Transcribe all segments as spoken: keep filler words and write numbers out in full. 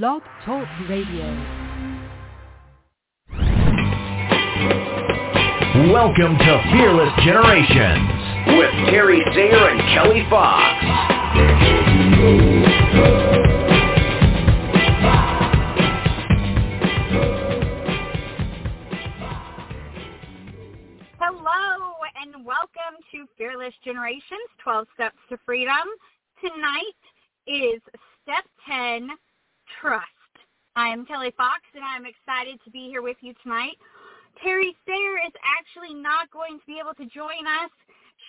Blog Talk Radio. Welcome to Fearless Generations with Terry Zayer and Kelly Fox. Hello and welcome to Fearless Generations, twelve Steps to Freedom. Tonight is Step ten, Trust. I am Kelly Fox, and I'm excited to be here with you tonight. Terry Sayer is actually not going to be able to join us.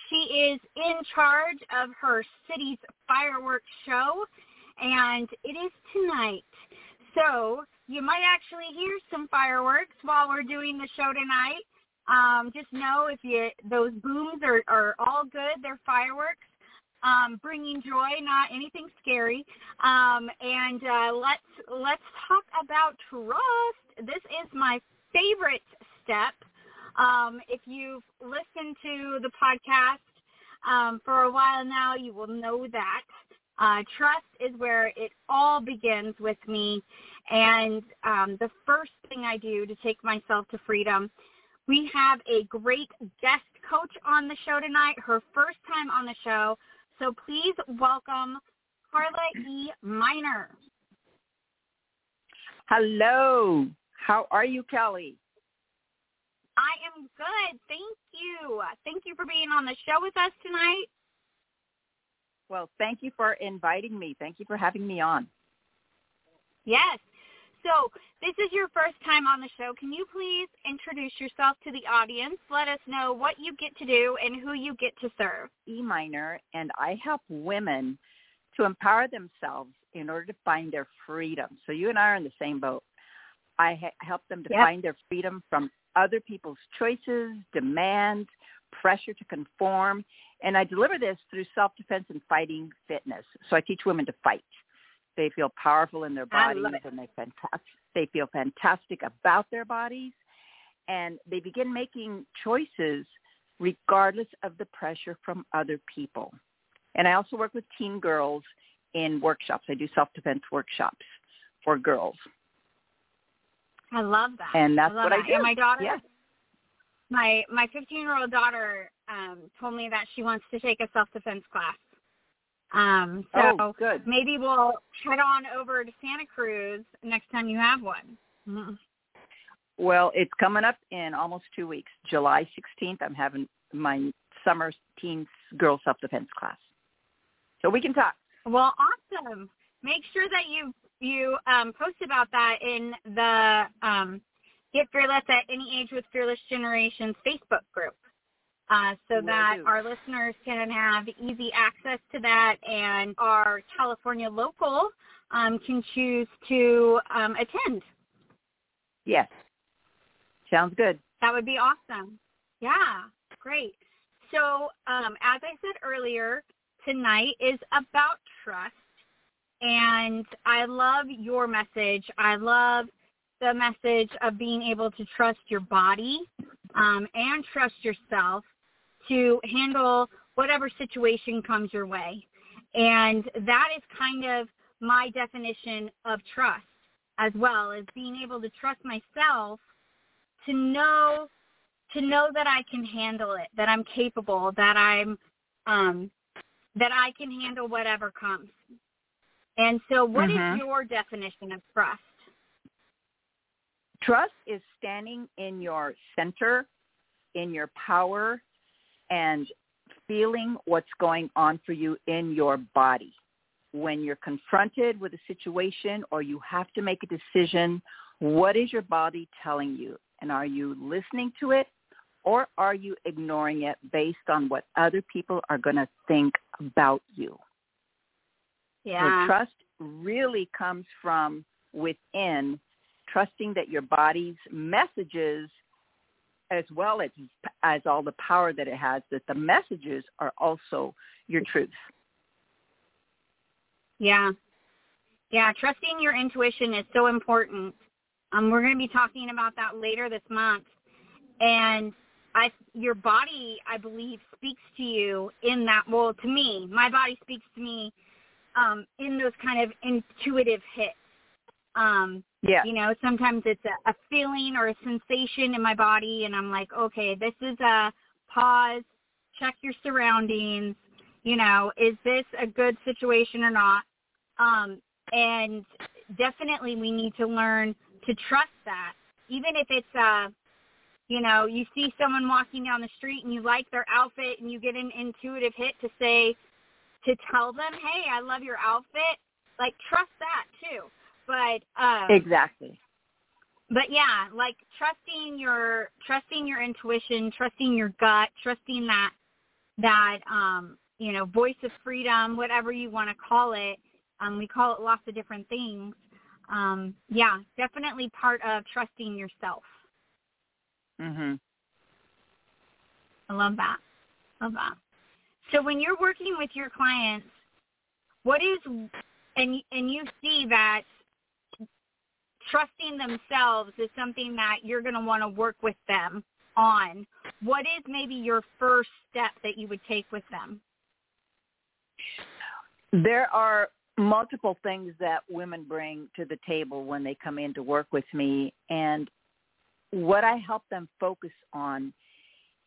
She is in charge of her city's fireworks show, and it is tonight. So you might actually hear some fireworks while we're doing the show tonight. Um, just know if you those booms are, are all good. They're fireworks. Um, bringing joy, not anything scary. Um, and uh, let's let's talk about trust. This is my favorite step. Um, if you've listened to the podcast um, for a while now, you will know that uh, trust is where it all begins with me. And um, the first thing I do to take myself to freedom. We have a great guest coach on the show tonight. Her first time on the show. So please welcome Carla E. Minor. Hello. How are you, Kelly? I am good. Thank you. Thank you for being on the show with us tonight. Well, thank you for inviting me. Thank you for having me on. Yes. So this is your first time on the show. Can you please introduce yourself to the audience? Let us know what you get to do and who you get to serve. E. Minor, and I help women to empower themselves in order to find their freedom. So you and I are in the same boat. I ha- help them to yep. find their freedom from other people's choices, demands, pressure to conform. And I deliver this through self-defense and fighting fitness. So I teach women to fight. They feel powerful in their bodies, and they fantastic. They feel fantastic about their bodies, and they begin making choices regardless of the pressure from other people. And I also work with teen girls in workshops. I do self-defense workshops for girls. I love that. And that's I what that. I do. And my daughter, yeah. my my fifteen-year-old daughter, um, told me that she wants to take a self-defense class. Um, so oh, good. Maybe we'll head on over to Santa Cruz next time you have one. Mm-hmm. Well, it's coming up in almost two weeks. July sixteenth, I'm having my summer teen girl self-defense class. So we can talk. Well, awesome. Make sure that you, you um, post about that in the um, Get Fearless at Any Age with Fearless Generations Facebook group. Uh, so Will that do. Our listeners can have easy access to that, and our California local um, can choose to um, attend. Yes. Sounds good. That would be awesome. Yeah, great. So um, as I said earlier, tonight is about trust, and I love your message. I love the message of being able to trust your body um, and trust yourself to handle whatever situation comes your way. And that is kind of my definition of trust as well, as being able to trust myself to know to know that I can handle it, that I'm capable, that I'm um, that I can handle whatever comes. And so what mm-hmm. is your definition of trust? Trust is standing in your center, in your power, and feeling what's going on for you in your body. When you're confronted with a situation or you have to make a decision, what is your body telling you? And are you listening to it, or are you ignoring it based on what other people are going to think about you? Yeah. So trust really comes from within, trusting that your body's messages, as well as, as all the power that it has, that the messages are also your truth. Yeah. Yeah, trusting your intuition is so important. Um, we're going to be talking about that later this month. And I, your body, I believe, speaks to you in that, well, to me, my body speaks to me um, in those kind of intuitive hits. Um, yeah. You know, sometimes it's a, a feeling or a sensation in my body, and I'm like, okay, this is a pause, check your surroundings, you know, is this a good situation or not? Um, and definitely we need to learn to trust that, even if it's a, you know, you see someone walking down the street and you like their outfit and you get an intuitive hit to say, to tell them, hey, I love your outfit. Like, trust that too. But um, exactly. But yeah, like trusting your trusting your intuition, trusting your gut, trusting that that um, you know, voice of freedom, whatever you want to call it. Um, we call it lots of different things. Um, yeah, definitely part of trusting yourself. Mhm. I love that. Love that. So when you're working with your clients, what is and and you see that trusting themselves is something that you're going to want to work with them on. What is maybe your first step that you would take with them? There are multiple things that women bring to the table when they come in to work with me. And what I help them focus on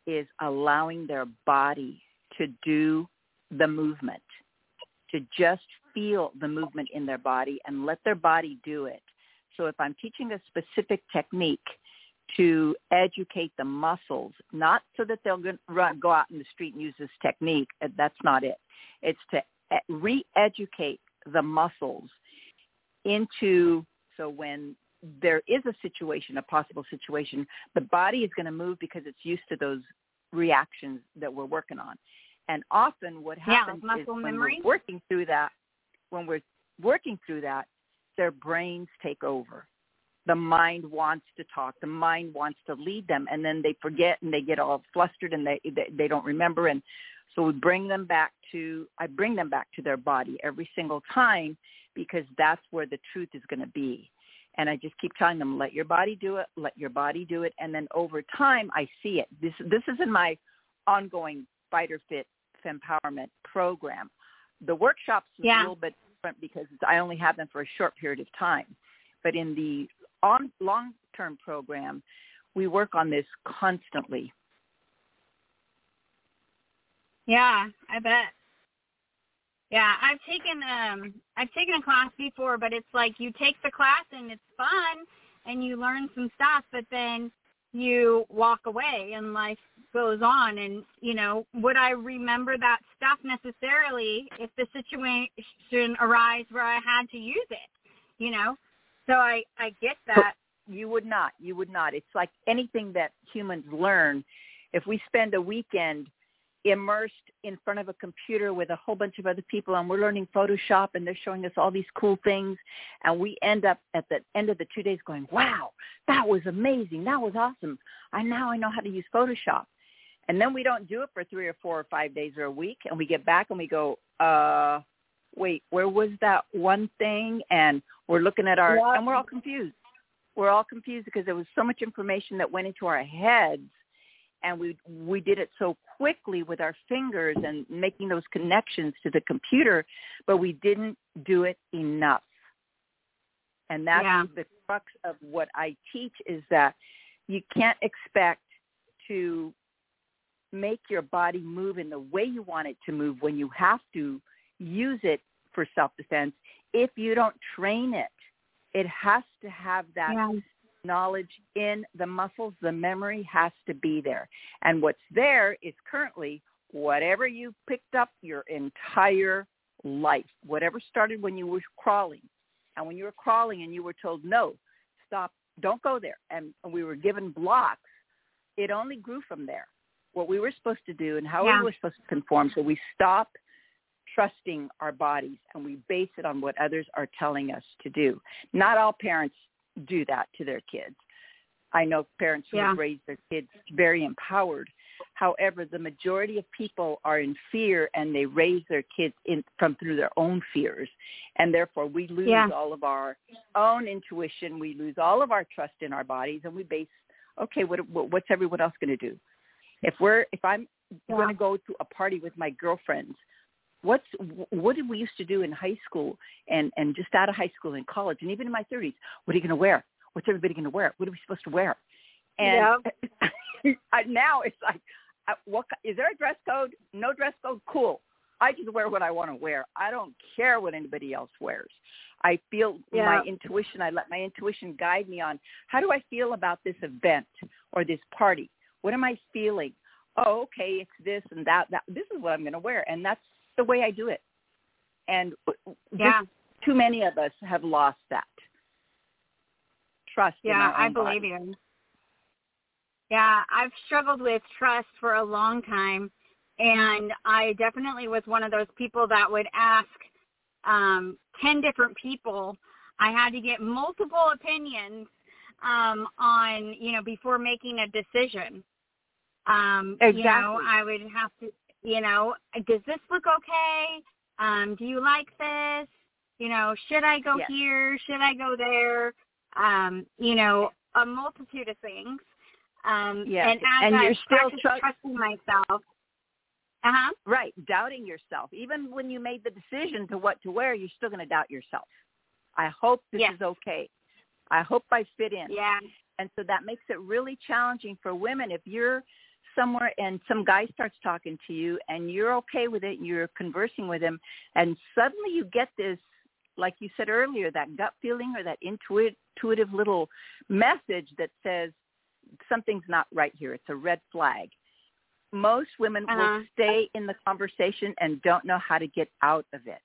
is allowing their body to do the movement, to just feel the movement in their body and let their body do it. So if I'm teaching a specific technique to educate the muscles, not so that they'll run, go out in the street and use this technique, that's not it. It's to re-educate the muscles into, so when there is a situation, a possible situation, the body is going to move because it's used to those reactions that we're working on. And often what happens yeah, is when memory. we're working through that, when we're working through that, their brains take over. The mind wants to talk. The mind wants to lead them, and then they forget and they get all flustered and they, they they don't remember. And so we bring them back to I bring them back to their body every single time, because that's where the truth is going to be. And I just keep telling them, let your body do it, let your body do it, and then over time I see it. This this is in my ongoing Fighter Fit Fempowerment program. The workshops yeah. a little bit. Because I only have them for a short period of time. But in the on, long-term program, we work on this constantly. Yeah, I bet. Yeah, I've taken um, I've taken a class before, but it's like you take the class and it's fun and you learn some stuff, but then you walk away and life goes on. And, you know, would I remember that stuff necessarily if the situation arose where I had to use it, you know? So I, I get that. You would not. You would not. It's like anything that humans learn. If we spend a weekend immersed in front of a computer with a whole bunch of other people and we're learning Photoshop and they're showing us all these cool things, and we end up at the end of the two days going, wow, that was amazing. That was awesome. I now I know how to use Photoshop. And then we don't do it for three or four or five days or a week, and we get back and we go, uh, wait, where was that one thing? And we're looking at our, and we're all confused. We're all confused because there was so much information that went into our heads. And we we did it so quickly with our fingers and making those connections to the computer, but we didn't do it enough. And that's yeah. the crux of what I teach, is that you can't expect to make your body move in the way you want it to move when you have to use it for self-defense if you don't train it. It has to have that yeah. knowledge in the muscles. The memory has to be there, and what's there is currently whatever you picked up your entire life, whatever started when you were crawling. And when you were crawling and you were told, no, stop, don't go there, and we were given blocks, it only grew from there, what we were supposed to do and how yeah. we were supposed to conform. So we stop trusting our bodies and we base it on what others are telling us to do. Not all parents do that to their kids. I know parents who yeah. have raised their kids very empowered. However, the majority of people are in fear, and they raise their kids in, from through their own fears. And therefore, we lose yeah. all of our own intuition. We lose all of our trust in our bodies, and we base, okay, what, what, what's everyone else going to do? If we're, if I'm yeah. going to go to a party with my girlfriends, What's what did we used to do in high school and, and just out of high school and college and even in my thirties? What are you going to wear? What's everybody going to wear? What are we supposed to wear? And yeah. Now it's like, what is there a dress code? No dress code? Cool. I just wear what I want to wear. I don't care what anybody else wears. I feel yeah. my intuition. I let my intuition guide me on how do I feel about this event or this party? What am I feeling? Oh, okay, it's this and that. that. This is what I'm going to wear. And that's the way I do it. And yeah. too many of us have lost that. Trust. Yeah, in our own I believe body. You. Yeah, I've struggled with trust for a long time. And I definitely was one of those people that would ask um, ten different people. I had to get multiple opinions um, on, you know, before making a decision. Um, exactly. You know, I would have to, you know, does this look okay? Um, do you like this? You know, should I go yes. here? Should I go there? Um, you know, a multitude of things. Um, yes. And as and I was practicing still trusting myself. Uh-huh. Right. Doubting yourself. Even when you made the decision to what to wear, you're still going to doubt yourself. I hope this yes. is okay. I hope I fit in. Yeah. And so that makes it really challenging for women. If you're somewhere and some guy starts talking to you and you're okay with it, and you're conversing with him, and suddenly you get this, like you said earlier, that gut feeling or that intuitive little message that says something's not right here. It's a red flag. Most women uh-huh. will stay in the conversation and don't know how to get out of it.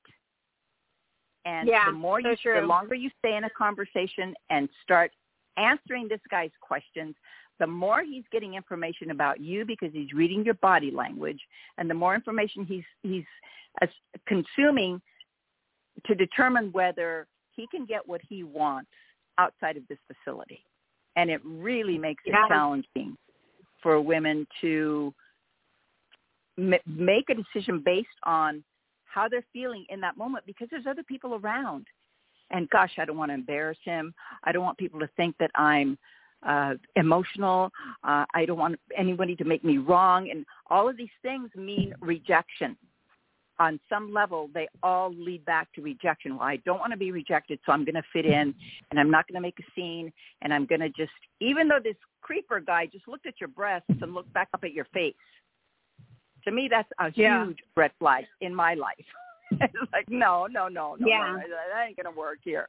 And yeah, the more so you, true. the longer you stay in a conversation and start answering this guy's questions, the more he's getting information about you because he's reading your body language, and the more information he's he's consuming to determine whether he can get what he wants outside of this facility. And it really makes yeah. it challenging for women to make a decision based on how they're feeling in that moment because there's other people around. And gosh, I don't want to embarrass him. I don't want people to think that I'm uh, emotional. Uh, I don't want anybody to make me wrong. And all of these things mean rejection. On some level, they all lead back to rejection. Well, I don't want to be rejected, so I'm going to fit in, and I'm not going to make a scene, and I'm going to just, even though this creeper guy just looked at your breasts and looked back up at your face, to me, that's a yeah. huge red flag in my life. It's like, no, no, no, no, yeah. no, that ain't going to work here.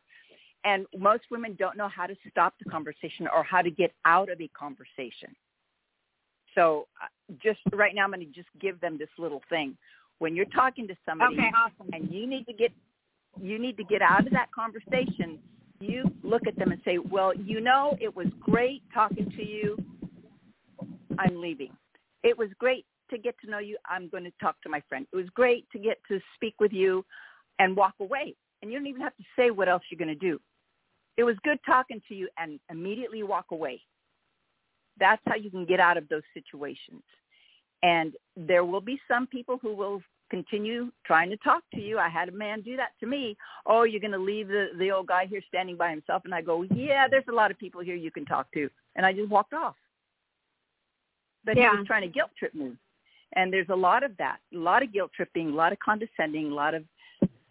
And most women don't know how to stop the conversation or how to get out of a conversation. So just right now, I'm going to just give them this little thing. When you're talking to somebody okay, awesome. and you need to get you need to get out of that conversation, you look at them and say, well, you know, it was great talking to you. I'm leaving. It was great to get to know you. I'm going to talk to my friend. It was great to get to speak with you, and walk away. And you don't even have to say what else you're going to do. It was good talking to you, and immediately walk away. That's how you can get out of those situations. And there will be some people who will continue trying to talk to you. I had a man do that to me. Oh, you're going to leave the, the old guy here standing by himself. And I go, yeah, there's a lot of people here you can talk to. And I just walked off. But yeah. he was trying to guilt trip me. And there's a lot of that, a lot of guilt tripping, a lot of condescending, a lot of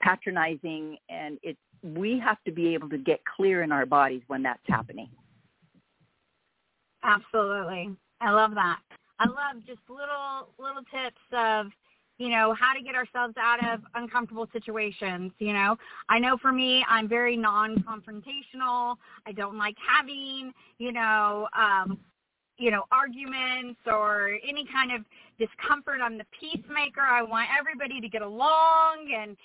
patronizing. And it, we have to be able to get clear in our bodies when that's happening. Absolutely. I love that. I love just little little tips of, you know, how to get ourselves out of uncomfortable situations, you know. I know for me, I'm very non-confrontational. I don't like having, you know, um, you know, arguments or any kind of discomfort. I'm the peacemaker. I want everybody to get along and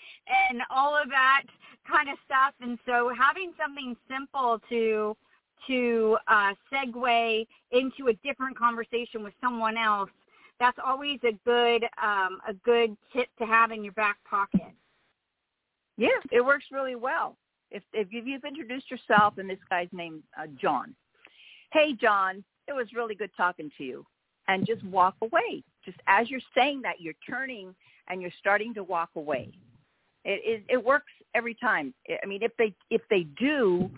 and all of that kind of stuff. And so having something simple to – to uh, segue into a different conversation with someone else, that's always a good um, a good tip to have in your back pocket. Yeah, it works really well. If, if you've introduced yourself, and this guy's named uh, John. Hey, John, it was really good talking to you. And just walk away. Just as you're saying that, you're turning and you're starting to walk away. It, it, it works every time. I mean, if they if they do...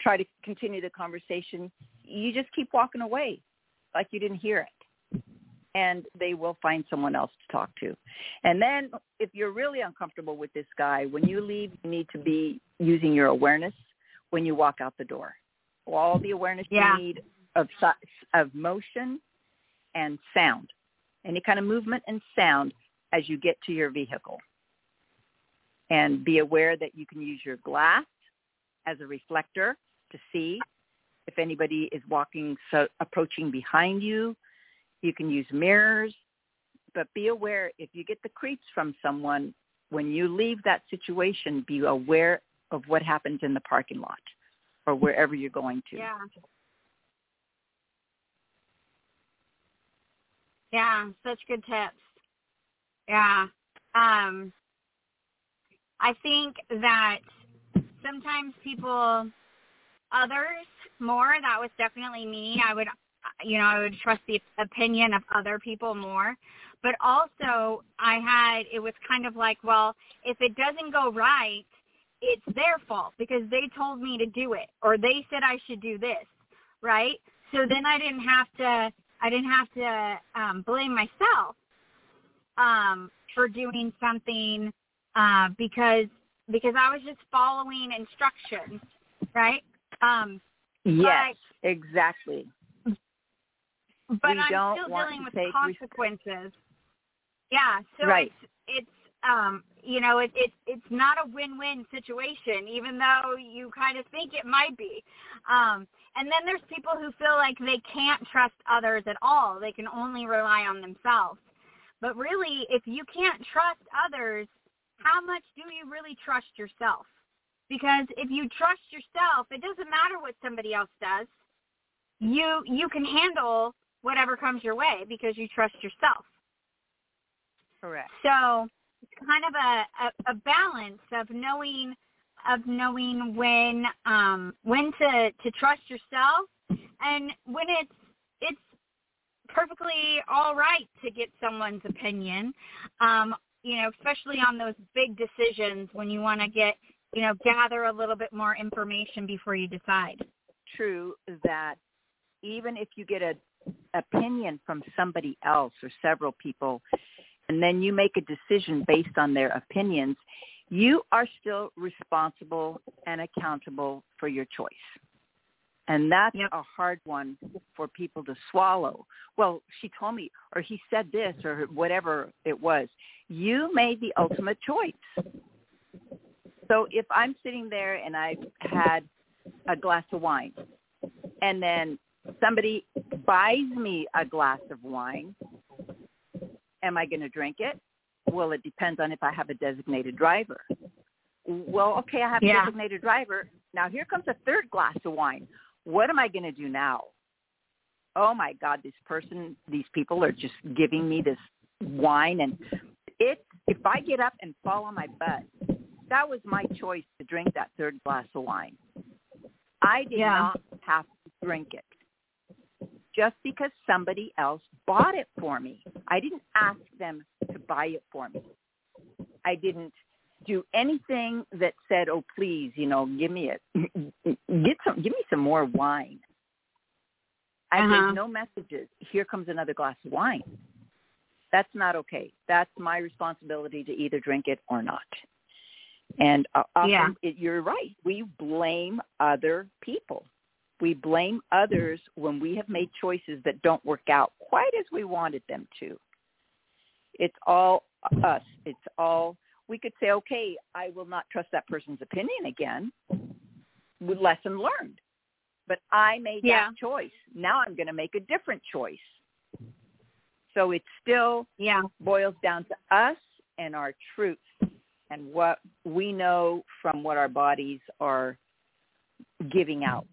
try to continue the conversation, you just keep walking away like you didn't hear it. and they will find someone else to talk to. And then if you're really uncomfortable with this guy, when you leave, you need to be using your awareness when you walk out the door. All the awareness yeah. you need of of motion and sound, any kind of movement and sound as you get to your vehicle. And be aware that you can use your glass as a reflector to see if anybody is walking, so approaching behind you. You can use mirrors, but be aware if you get the creeps from someone, when you leave that situation, be aware of what happens in the parking lot or wherever you're going to. Yeah. Yeah, such good tips. Yeah. Um, I think that sometimes people, others more, that was definitely me. I would you know, I would trust the opinion of other people more. But also I had, it was kind of like, well, if it doesn't go right, it's their fault because they told me to do it or they said I should do this, right? So then I didn't have to, I didn't have to um, blame myself um, for doing something uh, because because I was just following instructions, right? Um, yes, but, exactly. But we I'm still dealing with consequences. Yeah, so right. it's, it's um, you know, it, it, it's not a win-win situation, even though you kind of think it might be. Um, and then there's people who feel like they can't trust others at all. They can only rely on themselves. But really, if you can't trust others, how much do you really trust yourself? Because if you trust yourself, it doesn't matter what somebody else does. You you can handle whatever comes your way because you trust yourself. Correct. So it's kind of a, a, a balance of knowing of knowing when um, when to, to trust yourself and when it's it's perfectly all right to get someone's opinion. Um, you know, especially on those big decisions when you want to get you know gather a little bit more information before you decide. True that. Even if you get an opinion from somebody else or several people, and then you make a decision based on their opinions, you are still responsible and accountable for your choice. And that's yep. a hard one for people to swallow. Well, she told me, or he said this, or whatever it was. You made the ultimate choice. So if I'm sitting there and I've had a glass of wine, and then somebody buys me a glass of wine. Am I going to drink it? Well, it depends on if I have a designated driver. Well, okay, I have yeah. a designated driver. Now here comes a third glass of wine. What am I going to do now? Oh, my God, this person, these people are just giving me this wine. And it, if I get up and fall on my butt, that was my choice to drink that third glass of wine. I did yeah. not have to drink it. Just because somebody else bought it for me. I didn't ask them to buy it for me. I didn't do anything that said, oh, please, you know, give me a, get some, give me some more wine. I uh-huh. made no messages. Here comes another glass of wine. That's not okay. That's my responsibility to either drink it or not. And uh, often yeah. it, you're right. We blame other people. We blame others when we have made choices that don't work out quite as we wanted them to. It's all us. It's all, we could say, okay, I will not trust that person's opinion again. Lesson learned. But I made yeah. that choice. Now I'm going to make a different choice. So it still yeah. boils down to us and our truth and what we know from what our bodies are giving out.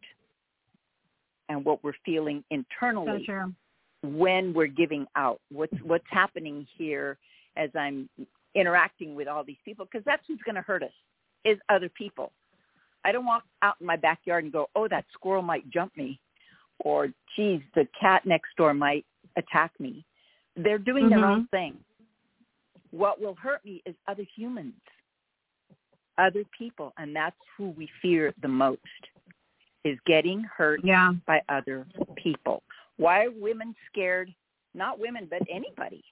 And what we're feeling internally so when we're giving out, what's what's happening here as I'm interacting with all these people, because that's who's going to hurt us is other people. I don't walk out in my backyard and go, oh, that squirrel might jump me, or geez, the cat next door might attack me. They're doing mm-hmm. their own thing. What will hurt me is other humans, other people, and that's who we fear the most. Is getting hurt yeah. by other people. Why are women scared not women, but anybody,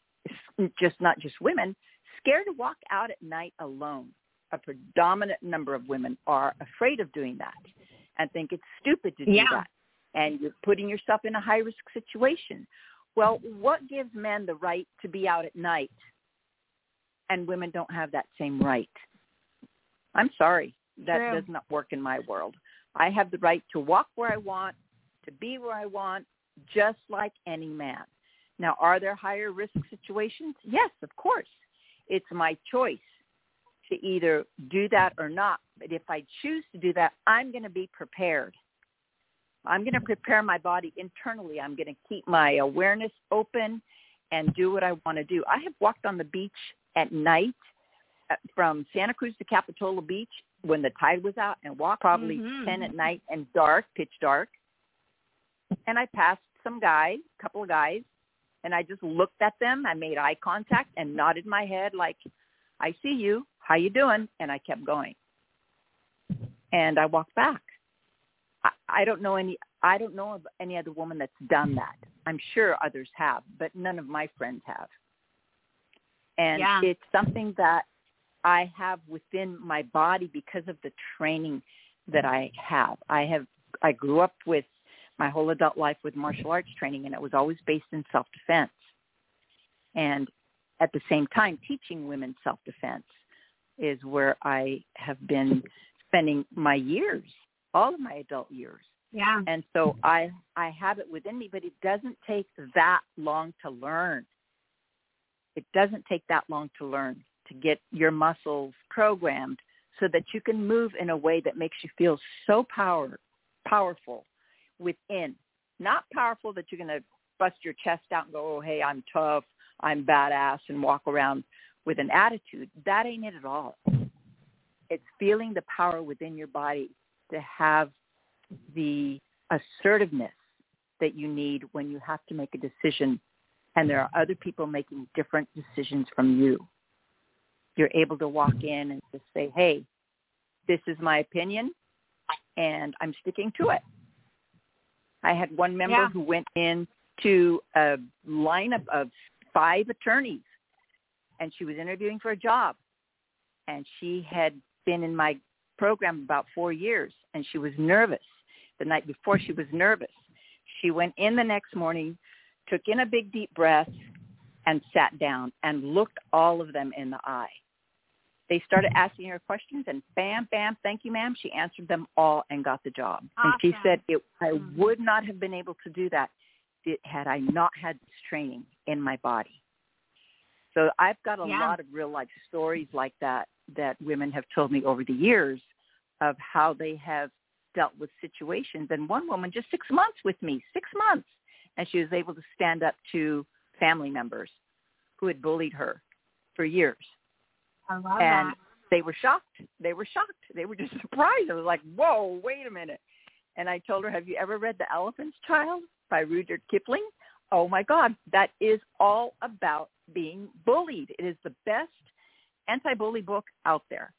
just not just women, scared to walk out at night alone. A predominant number of women are afraid of doing that and think it's stupid to do yeah. that. And you're putting yourself in a high-risk situation. Well, what gives men the right to be out at night? And women don't have that same right. I'm sorry. That True. does not work in my world. I have the right to walk where I want, to be where I want, just like any man. Now, are there higher risk situations? Yes, of course. It's my choice to either do that or not. But if I choose to do that, I'm going to be prepared. I'm going to prepare my body internally. I'm going to keep my awareness open and do what I want to do. I have walked on the beach at night from Santa Cruz to Capitola Beach when the tide was out and walked probably mm-hmm. ten at night and dark, pitch dark. And I passed some guys, a couple of guys, and I just looked at them. I made eye contact and nodded my head like, I see you. How you doing? And I kept going. And I walked back. I, I don't know any I don't know of any other woman that's done that. I'm sure others have, but none of my friends have. And yeah. it's something that I have within my body because of the training that I have. I have I grew up with my whole adult life with martial arts training, and it was always based in self-defense. And at the same time, teaching women self-defense is where I have been spending my years, all of my adult years. Yeah. And so I, I have it within me, but it doesn't take that long to learn. It doesn't take that long to learn, to get your muscles programmed so that you can move in a way that makes you feel so power, powerful within. Not powerful that you're going to bust your chest out and go, oh, hey, I'm tough, I'm badass, and walk around with an attitude. That ain't it at all. It's feeling the power within your body to have the assertiveness that you need when you have to make a decision and there are other people making different decisions from you. You're able to walk in and just say, hey, this is my opinion and I'm sticking to it. I had one member yeah. who went in to a lineup of five attorneys, and she was interviewing for a job, and she had been in my program about four years, and she was nervous. The night before, she was nervous. She went in the next morning, took in a big deep breath, and sat down and looked all of them in the eye. They started asking her questions, and bam, bam, thank you, ma'am. She answered them all and got the job. Awesome. And she said, it, I would not have been able to do that had I not had this training in my body. So I've got a yeah. lot of real-life stories like that that women have told me over the years of how they have dealt with situations. And one woman just six months with me, six months, and she was able to stand up to family members who had bullied her for years. I love and that. they were shocked. They were shocked. They were just surprised. I was like, whoa, wait a minute. And I told her, have you ever read The Elephant's Child by Rudyard Kipling? Oh, my God, that is all about being bullied. It is the best anti-bully book out there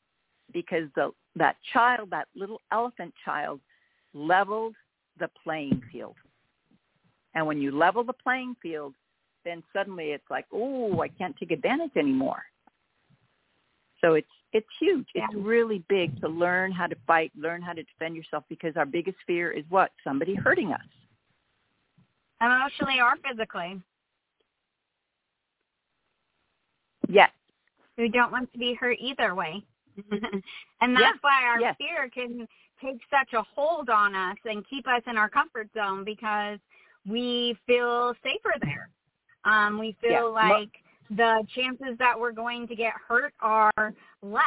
because the, that child, that little elephant child, leveled the playing field. And when you level the playing field, then suddenly it's like, oh, I can't take advantage anymore. So it's it's huge. It's really big to learn how to fight, learn how to defend yourself, because our biggest fear is what? Somebody hurting us. Emotionally or physically. Yes. We don't want to be hurt either way. And that's yeah. why our yes. fear can take such a hold on us and keep us in our comfort zone, because we feel safer there. Um, we feel yeah. like the chances that we're going to get hurt are less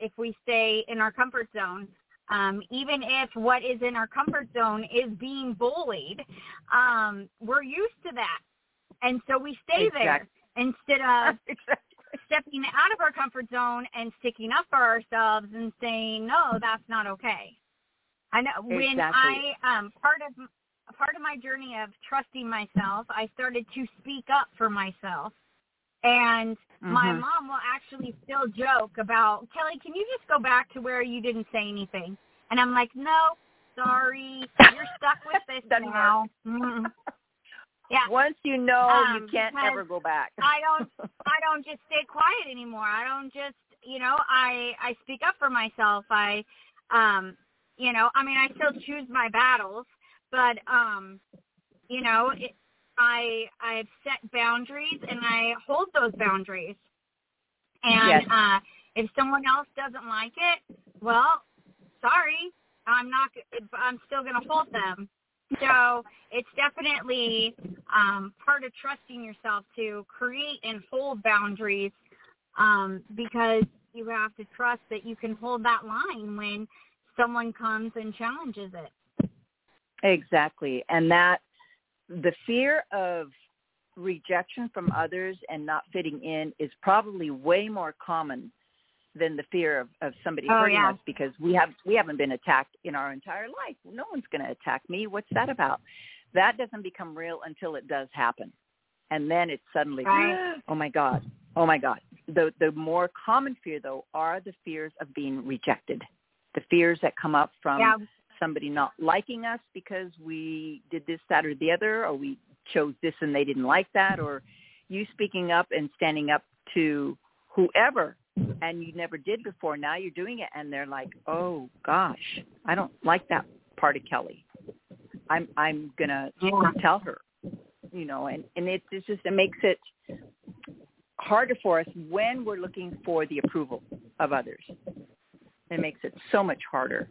if we stay in our comfort zone. Um, even if what is in our comfort zone is being bullied, um, we're used to that. And so we stay exactly. there instead of exactly. stepping out of our comfort zone and sticking up for ourselves and saying, no, that's not okay. I know exactly. when I, um, part of part of my journey of trusting myself, I started to speak up for myself. And my mm-hmm. mom will actually still joke about, Kelly, can you just go back to where you didn't say anything? And I'm like, no, sorry, you're stuck with this now. Mm-hmm. Yeah. Once you know, um, you can't ever go back. I don't. I don't just stay quiet anymore. I don't just. You know, I I speak up for myself. I, um, you know, I mean, I still choose my battles, but um, you know, it, I I've set boundaries and I hold those boundaries. And yes. uh, if someone else doesn't like it, well, sorry, I'm not. I'm still going to hold them. So it's definitely um, part of trusting yourself to create and hold boundaries um, because you have to trust that you can hold that line when someone comes and challenges it. Exactly. And that the fear of rejection from others and not fitting in is probably way more common than the fear of, of somebody oh, hurting yeah. us, because we have we haven't been attacked in our entire life. No one's going to attack me. What's that about? That doesn't become real until it does happen, and then it's suddenly, right. oh my god, oh my god. The the more common fear though are the fears of being rejected, the fears that come up from yeah. somebody not liking us because we did this, that, or the other, or we chose this and they didn't like that, or you speaking up and standing up to whoever. And you never did before. Now you're doing it, and they're like, "Oh gosh, I don't like that part of Kelly. I'm I'm gonna yeah. tell her, you know." And and it, it's just it makes it harder for us when we're looking for the approval of others. It makes it so much harder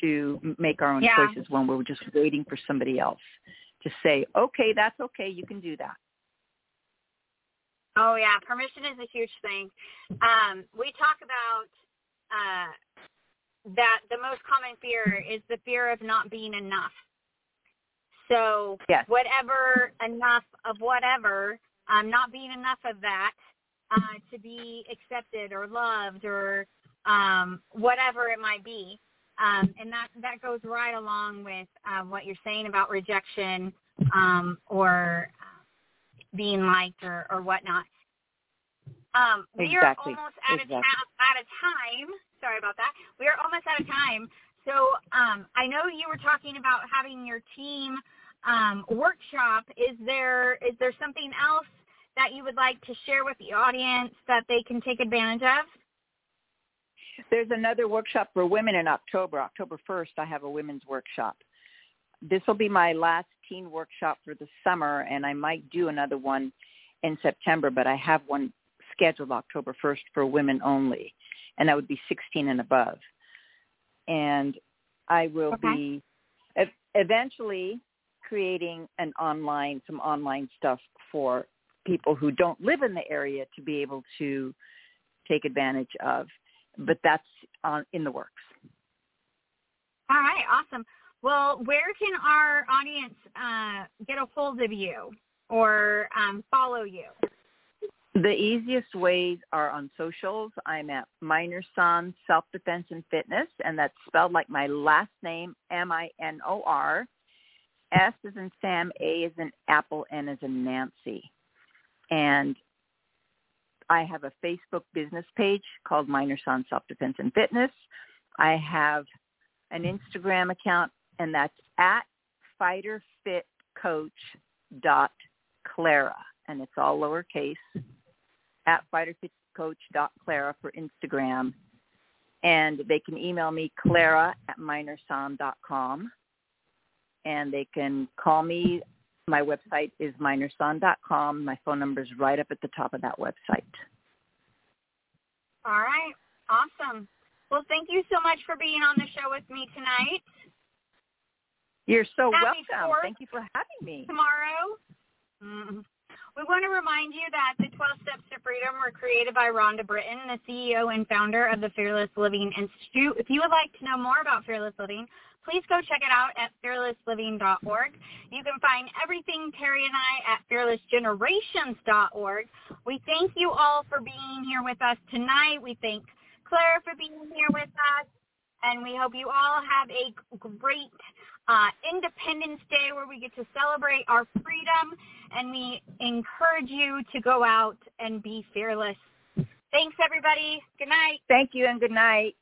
to make our own yeah. choices when we're just waiting for somebody else to say, "Okay, that's okay. You can do that." Oh, yeah. Permission is a huge thing. Um, we talk about uh, that the most common fear is the fear of not being enough. So yes. whatever enough of whatever, um, not being enough of that uh, to be accepted or loved or um, whatever it might be. Um, and that, that goes right along with uh, what you're saying about rejection um, or being liked or, or whatnot. Um, we exactly. are almost out exactly. of ta- out of time. Sorry about that. We are almost out of time. So um, I know you were talking about having your team um, workshop. Is there is there something else that you would like to share with the audience that they can take advantage of? There's another workshop for women in October. October first, I have a women's workshop. This will be my last teen workshop for the summer, and I might do another one in September, but I have one scheduled October first for women only, and that would be sixteen and above. And I will okay. be ev- eventually creating an online, some online stuff for people who don't live in the area to be able to take advantage of, but that's on, in the works. All right, awesome. Well, where can our audience uh, get a hold of you or um, follow you? The easiest ways are on socials. I'm at Minorsan Self-Defense and Fitness, and that's spelled like my last name, M I N O R. S is in Sam, A is in Apple, N is in Nancy. And I have a Facebook business page called Minorsan Self-Defense and Fitness. I have an Instagram account, and that's at fighter fit coach dot clara, and it's all lowercase, at fighter fit coach dot clara for Instagram. And they can email me, clara at minorsan dot com, and they can call me. My website is minorsan dot com. My phone number is right up at the top of that website. All right. Awesome. Well, thank you so much for being on the show with me tonight. You're so Happy welcome. Thank you for having me. Tomorrow, mm-hmm. we want to remind you that the twelve Steps to Freedom were created by Rhonda Britten, the C E O and founder of the Fearless Living Institute. If you would like to know more about Fearless Living, please go check it out at fearless living dot org. You can find everything Terry and I at fearless generations dot org. We thank you all for being here with us tonight. We thank Clara for being here with us. And we hope you all have a great uh, Independence Day where we get to celebrate our freedom. And we encourage you to go out and be fearless. Thanks, everybody. Good night. Thank you and good night.